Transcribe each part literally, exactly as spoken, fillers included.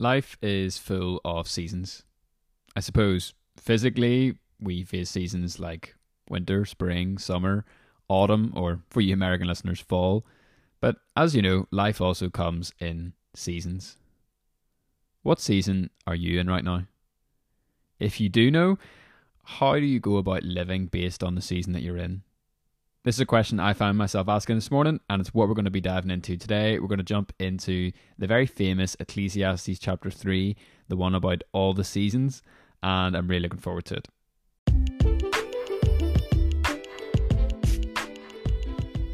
Life is full of seasons. I suppose physically we face seasons like winter, spring, summer, autumn, or for you American listeners, fall. But as you know, life also comes in seasons. What season are you in right now? If you do know, how do you go about living based on the season that you're in? This is a question I found myself asking this morning, and it's what we're going to be diving into today. We're going to jump into the very famous Ecclesiastes chapter three, the one about all the seasons, and I'm really looking forward to it.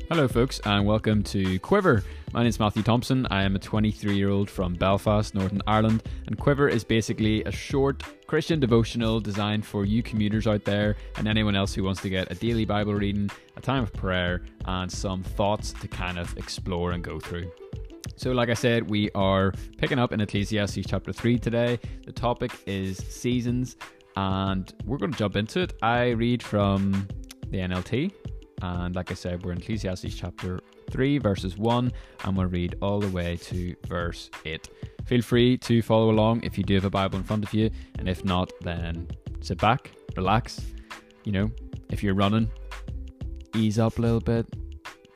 Hello folks, and welcome to Quiver. My name is Matthew Thompson. I am a twenty-three-year-old from Belfast, Northern Ireland, and Quiver is basically a short Christian devotional designed for you commuters out there and anyone else who wants to get a daily Bible reading, a time of prayer, and some thoughts to kind of explore and go through. So like I said, we are picking up in Ecclesiastes chapter three today. The topic is seasons, and we're going to jump into it. I read from the N L T, and like I said, we're in Ecclesiastes chapter three, verses one, and we'll read all the way to verse eight. Feel free to follow along if you do have a Bible in front of you, and if not, then sit back, relax. You know, if you're running, ease up a little bit,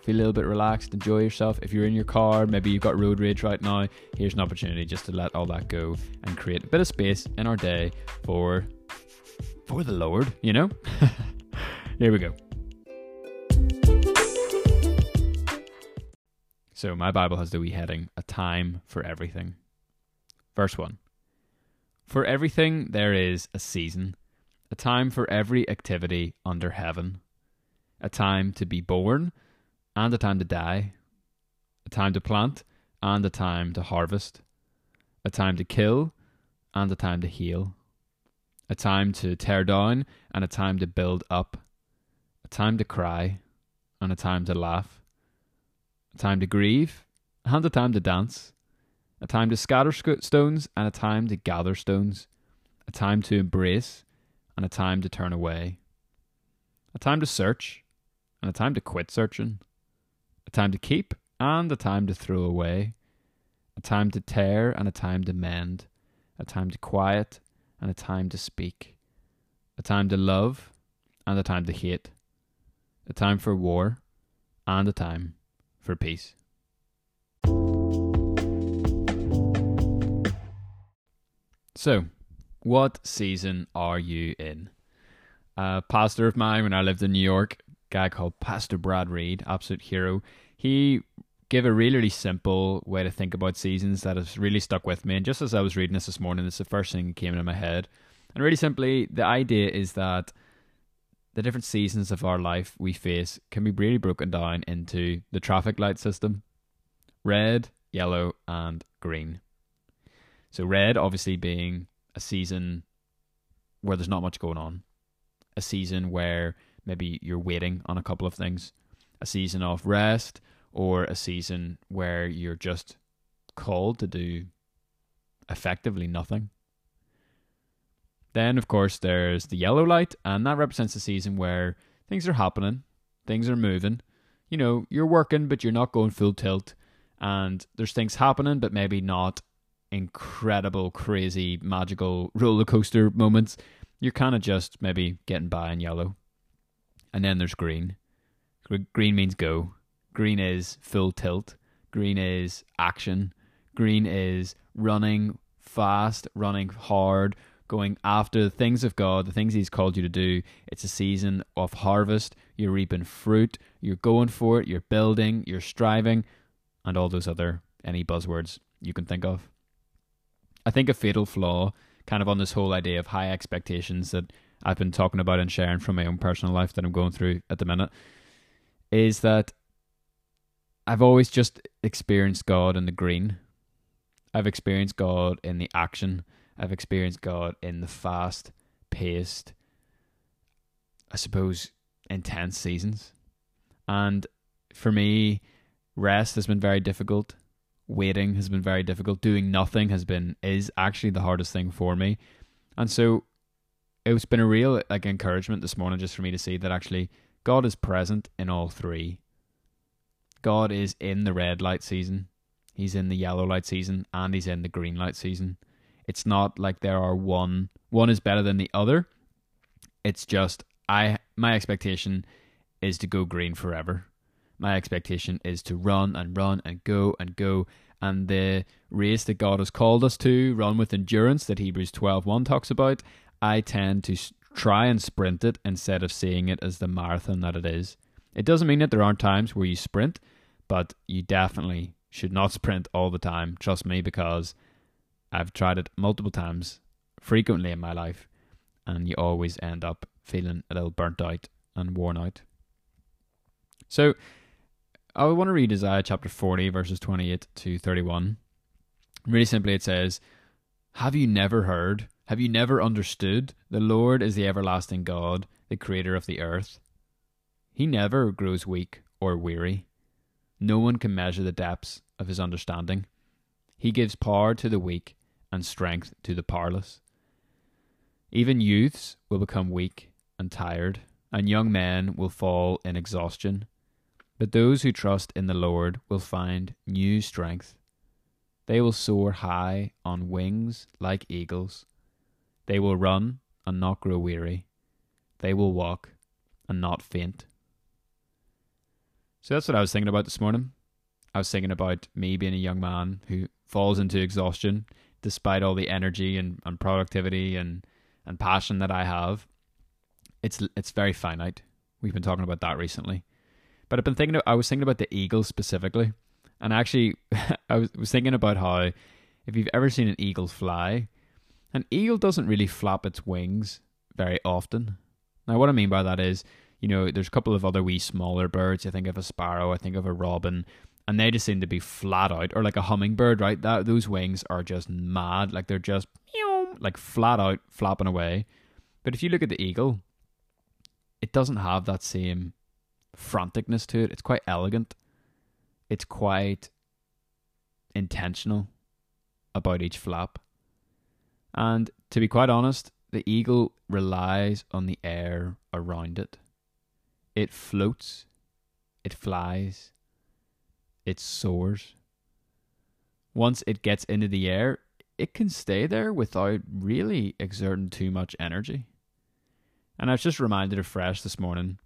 feel a little bit relaxed, enjoy yourself. If you're in your car, maybe you've got road rage right now, here's an opportunity just to let all that go and create a bit of space in our day for, for the Lord, you know? Here we go. So my Bible has the wee heading, A Time for Everything. Verse one. For everything there is a season, a time for every activity under heaven, a time to be born and a time to die, a time to plant and a time to harvest, a time to kill and a time to heal, a time to tear down and a time to build up, a time to cry and a time to laugh, a time to grieve, and a time to dance, a time to scatter sc- stones, and a time to gather stones, a time to embrace, and a time to turn away, a time to search, and a time to quit searching, a time to keep, and a time to throw away, a time to tear, and a time to mend, a time to quiet, and a time to speak, a time to love, and a time to hate, a time for war, and a time for peace. So, what season are you in? A pastor of mine when I lived in New York, a guy called Pastor Brad Reed, absolute hero, he gave a really, really simple way to think about seasons that has really stuck with me. And just as I was reading this this morning, it's the first thing that came into my head. And really simply, the idea is that the different seasons of our life we face can be really broken down into the traffic light system: red, yellow, and green. So red obviously being a season where there's not much going on, a season where maybe you're waiting on a couple of things, a season of rest, or a season where you're just called to do effectively nothing. Then, of course, there's the yellow light, and that represents a season where things are happening, things are moving. You know, you're working, but you're not going full tilt, and there's things happening, but maybe not incredible, crazy, magical roller coaster moments. You're kind of just maybe getting by in yellow. And then there's green. Green means go. Green is full tilt. Green is action. Green is running fast, running hard, going after the things of God, the things He's called you to do. It's a season of harvest. You're reaping fruit. You're going for it. You're building. You're striving. And all those other, any buzzwords you can think of. I think a fatal flaw, kind of on this whole idea of high expectations that I've been talking about and sharing from my own personal life that I'm going through at the minute, is that I've always just experienced God in the green. I've experienced God in the action. I've experienced God in the fast-paced, I suppose, intense seasons. And for me, rest has been very difficult. Waiting has been very difficult. Doing nothing has been, is actually the hardest thing for me. And so it's been a real like encouragement this morning just for me to see that actually God is present in all three. God is in the red light season. He's in the yellow light season and he's in the green light season. It's not like there are one. One is better than the other. It's just I my expectation is to go green forever. My expectation is to run and run and go and go. And the race that God has called us to, run with endurance, that Hebrews twelve one talks about, I tend to try and sprint it instead of seeing it as the marathon that it is. It doesn't mean that there aren't times where you sprint, but you definitely should not sprint all the time, trust me, because I've tried it multiple times, frequently in my life, and you always end up feeling a little burnt out and worn out. So, I want to read Isaiah chapter forty, verses twenty-eight to thirty-one. Really simply, it says, "Have you never heard? Have you never understood? The Lord is the everlasting God, the creator of the earth. He never grows weak or weary. No one can measure the depths of his understanding. He gives power to the weak and strength to the powerless. Even youths will become weak and tired, and young men will fall in exhaustion. But those who trust in the Lord will find new strength. They will soar high on wings like eagles. They will run and not grow weary. They will walk and not faint." So that's what I was thinking about this morning. I was thinking about me being a young man who falls into exhaustion despite all the energy and, and productivity and, and passion that I have. It's it's very finite. We've been talking about that recently. But I've been thinking, I was thinking about the eagle specifically. And actually, I was, was thinking about how, if you've ever seen an eagle fly, an eagle doesn't really flap its wings very often. Now, what I mean by that is, you know, there's a couple of other wee smaller birds. I think of a sparrow, I think of a robin. And they just seem to be flat out, or like a hummingbird, right? That those wings are just mad, like they're just like flat out flapping away. But if you look at the eagle, it doesn't have that same franticness to it. It's quite elegant. It's quite intentional about each flap. And to be quite honest, the eagle relies on the air around it. It floats. It flies. It soars. Once it gets into the air, it can stay there without really exerting too much energy. And I was just reminded afresh this morning,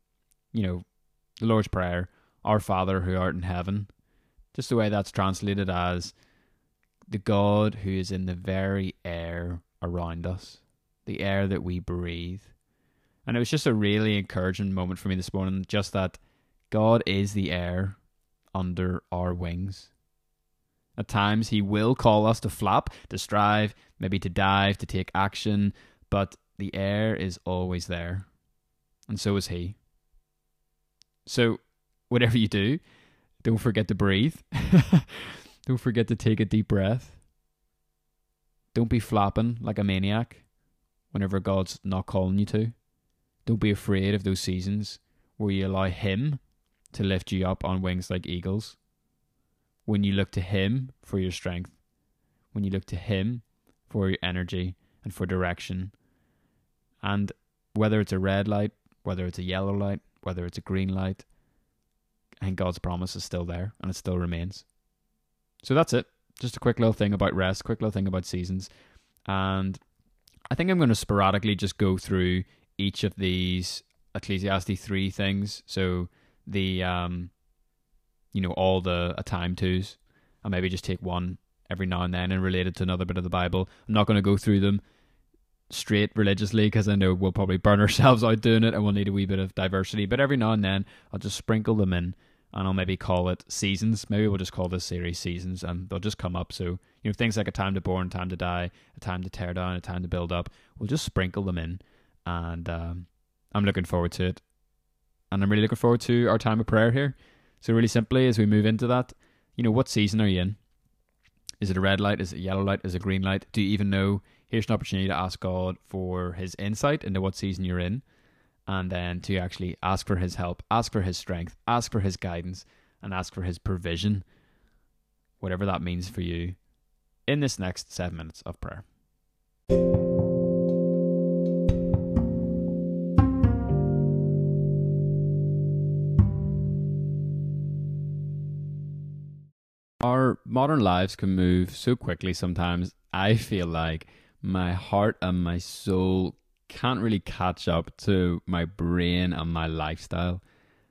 you know, the Lord's Prayer, "Our Father who art in heaven," just the way that's translated as the God who is in the very air around us, the air that we breathe. And it was just a really encouraging moment for me this morning, just that God is the air under our wings. At times he will call us to flap, to strive, maybe to dive, to take action, but the air is always there, and so is he. So whatever you do, don't forget to breathe. Don't forget to take a deep breath. Don't be flapping like a maniac whenever God's not calling you to. Don't be afraid of those seasons where you allow him to lift you up on wings like eagles. When you look to him for your strength, when you look to him for your energy and for direction. And whether it's a red light, whether it's a yellow light, whether it's a green light, I think God's promise is still there and it still remains. So that's it. Just a quick little thing about rest, quick little thing about seasons. And I think I'm going to sporadically just go through each of these Ecclesiastes three things. So the, um, you know, all the a time twos. I'll maybe just take one every now and then and relate it to another bit of the Bible. I'm not going to go through them straight religiously because I know we'll probably burn ourselves out doing it and we'll need a wee bit of diversity. But every now and then I'll just sprinkle them in and I'll maybe call it seasons. Maybe we'll just call this series seasons and they'll just come up. So, you know, things like a time to born, a time to die, a time to tear down, a time to build up. We'll just sprinkle them in and um, I'm looking forward to it. And I'm really looking forward to our time of prayer here. So really simply, as we move into that, you know, what season are you in? Is it a red light? Is it a yellow light? Is it a green light? Do you even know? Here's an opportunity to ask God for his insight into what season you're in, and then to actually ask for his help, ask for his strength, ask for his guidance, and ask for his provision, whatever that means for you, in this next seven minutes of prayer. Our modern lives can move so quickly sometimes, I feel like my heart and my soul can't really catch up to my brain and my lifestyle.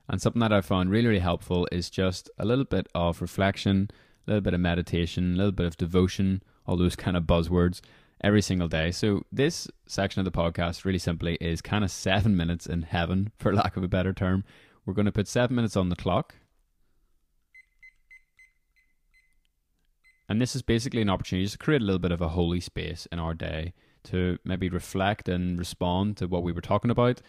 And something that I found really, really helpful is just a little bit of reflection, a little bit of meditation, a little bit of devotion, all those kind of buzzwords every single day. So this section of the podcast really simply is kind of seven minutes in heaven, for lack of a better term. We're going to put seven minutes on the clock. And this is basically an opportunity to create a little bit of a holy space in our day to maybe reflect and respond to what we were talking about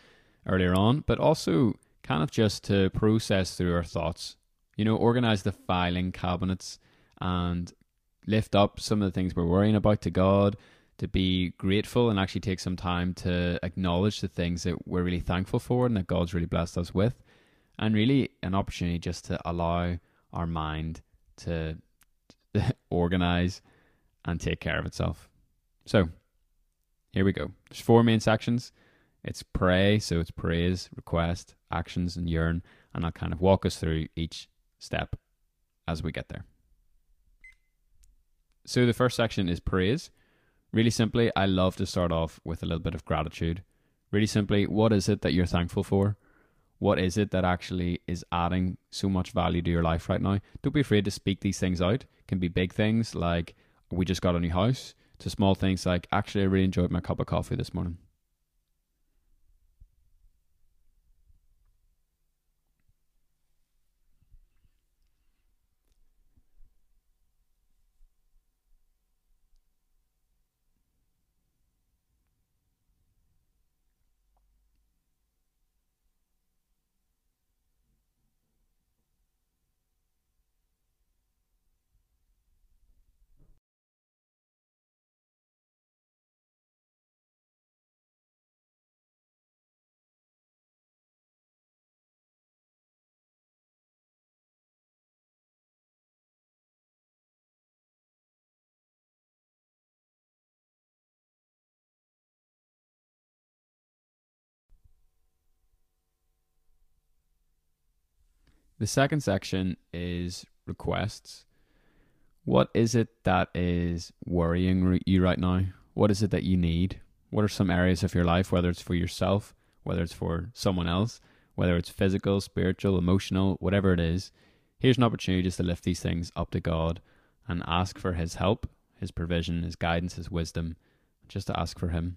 earlier on, but also kind of just to process through our thoughts, you know, organize the filing cabinets and lift up some of the things we're worrying about to God, to be grateful and actually take some time to acknowledge the things that we're really thankful for and that God's really blessed us with, and really an opportunity just to allow our mind to organize and take care of itself. So here we go. There's four main sections. It's pray, so it's praise, request, actions, and yearn, and I'll kind of walk us through each step as we get there. So the first section is praise. Really simply, I love to start off with a little bit of gratitude. Really simply, what is it that you're thankful for? What is it that actually is adding so much value to your life right now? Don't be afraid to speak these things out. It can be big things like, we just got a new house, to small things like, actually, I really enjoyed my cup of coffee this morning. The second section is requests. What is it that is worrying you right now? What is it that you need? What are some areas of your life, whether it's for yourself, whether it's for someone else, whether it's physical, spiritual, emotional, whatever it is? Here's an opportunity just to lift these things up to God and ask for his help, his provision, his guidance, his wisdom, just to ask for him.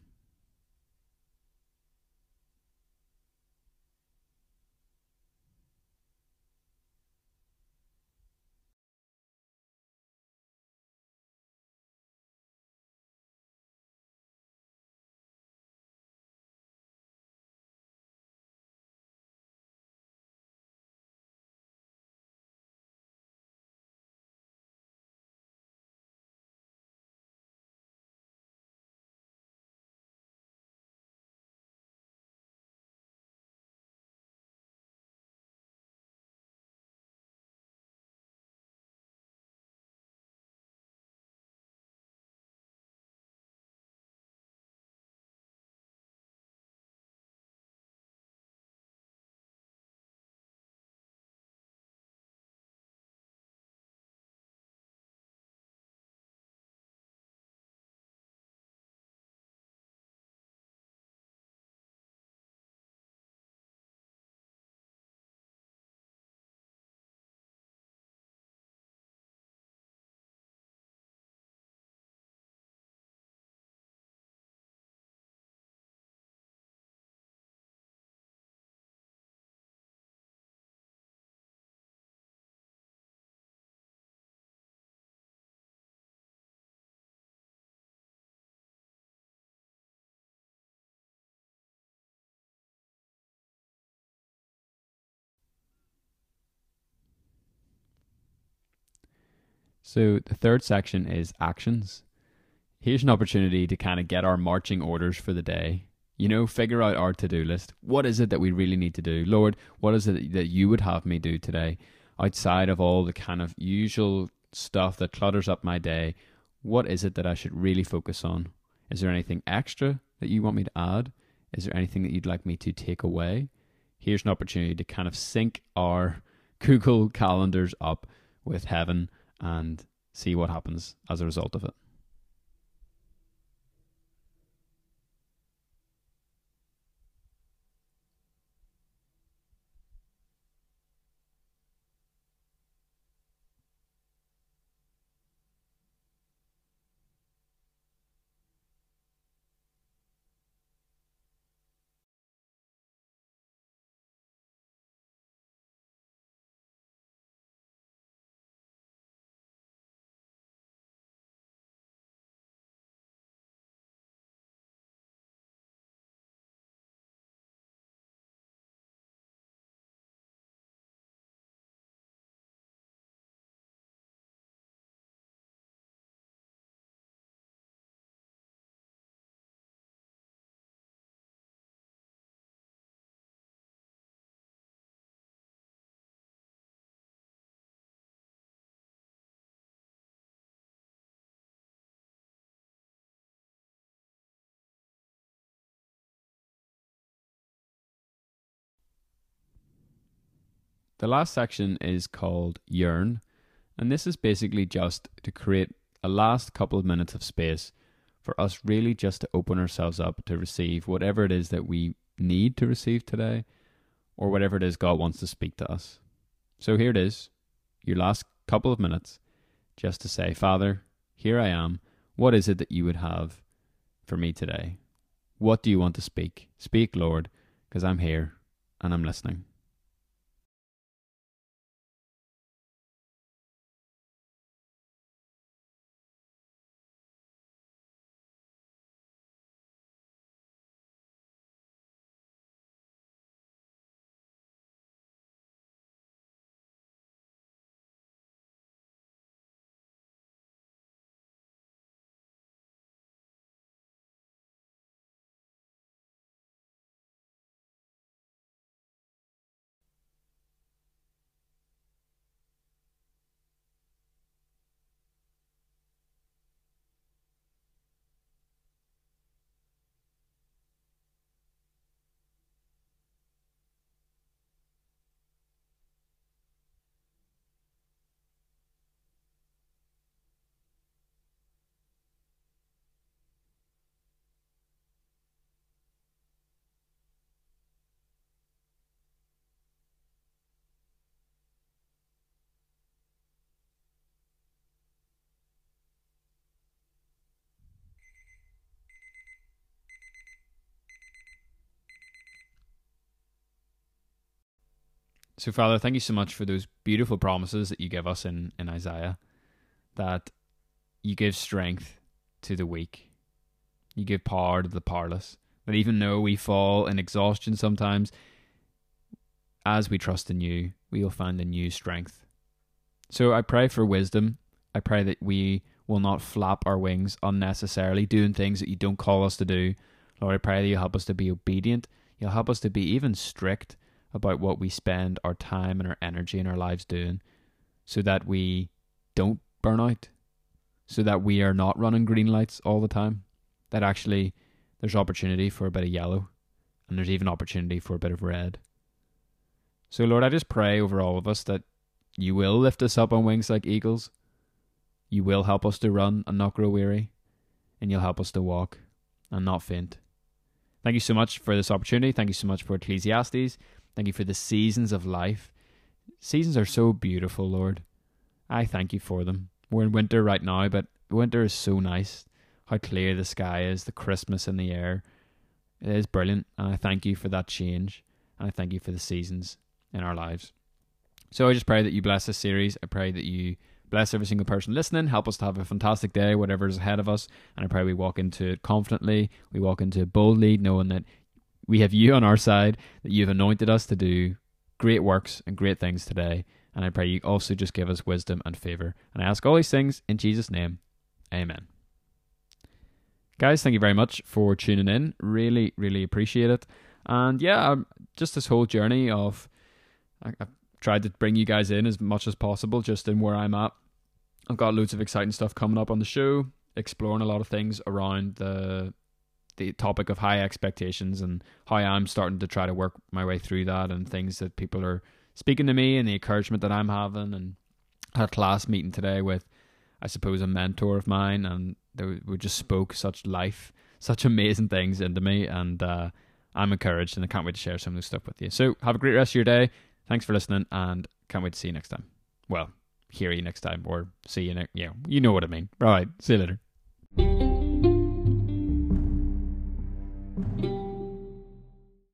So the third section is actions. Here's an opportunity to kind of get our marching orders for the day. You know, figure out our to-do list. What is it that we really need to do? Lord, what is it that you would have me do today? Outside of all the kind of usual stuff that clutters up my day, what is it that I should really focus on? Is there anything extra that you want me to add? Is there anything that you'd like me to take away? Here's an opportunity to kind of sync our Google calendars up with heaven and see what happens as a result of it. The last section is called Yearn, and this is basically just to create a last couple of minutes of space for us really just to open ourselves up to receive whatever it is that we need to receive today, or whatever it is God wants to speak to us. So here it is, your last couple of minutes, just to say, Father, here I am. What is it that you would have for me today? What do you want to speak? Speak, Lord, because I'm here and I'm listening. So, Father, thank you so much for those beautiful promises that you give us in, in Isaiah, that you give strength to the weak, you give power to the powerless, that even though we fall in exhaustion sometimes, as we trust in you, we will find a new strength. So I pray for wisdom. I pray that we will not flap our wings unnecessarily, doing things that you don't call us to do. Lord, I pray that you'll help us to be obedient. You'll help us to be even strict about what we spend our time and our energy and our lives doing, so that we don't burn out, so that we are not running green lights all the time, that actually there's opportunity for a bit of yellow, and there's even opportunity for a bit of red. So Lord, I just pray over all of us that you will lift us up on wings like eagles, you will help us to run and not grow weary, and you'll help us to walk and not faint. Thank you so much for this opportunity. Thank you so much for Ecclesiastes. Thank you for the seasons of life. Seasons are so beautiful, Lord. I thank you for them. We're in winter right now, but winter is so nice. How clear the sky is, the Christmas in the air. It is brilliant, and I thank you for that change, and I thank you for the seasons in our lives. So I just pray that you bless this series. I pray that you bless every single person listening. Help us to have a fantastic day, whatever is ahead of us, and I pray we walk into it confidently. We walk into it boldly, knowing that we have you on our side, that you've anointed us to do great works and great things today. And I pray you also just give us wisdom and favor. And I ask all these things in Jesus' name. Amen. Guys, thank you very much for tuning in. Really, really appreciate it. And yeah, just this whole journey of, I've tried to bring you guys in as much as possible, just in where I'm at. I've got loads of exciting stuff coming up on the show, exploring a lot of things around the the topic of high expectations and how I'm starting to try to work my way through that, and things that people are speaking to me and the encouragement that I'm having. And I had a class meeting today with I suppose, a mentor of mine, and they we just spoke such life, such amazing things into me, and uh, I'm encouraged, and I can't wait to share some of this stuff with you. So have a great rest of your day. Thanks for listening, and can't wait to see you next time. Well, hear you next time, or see you next, yeah, you know what I mean. All right, see you later.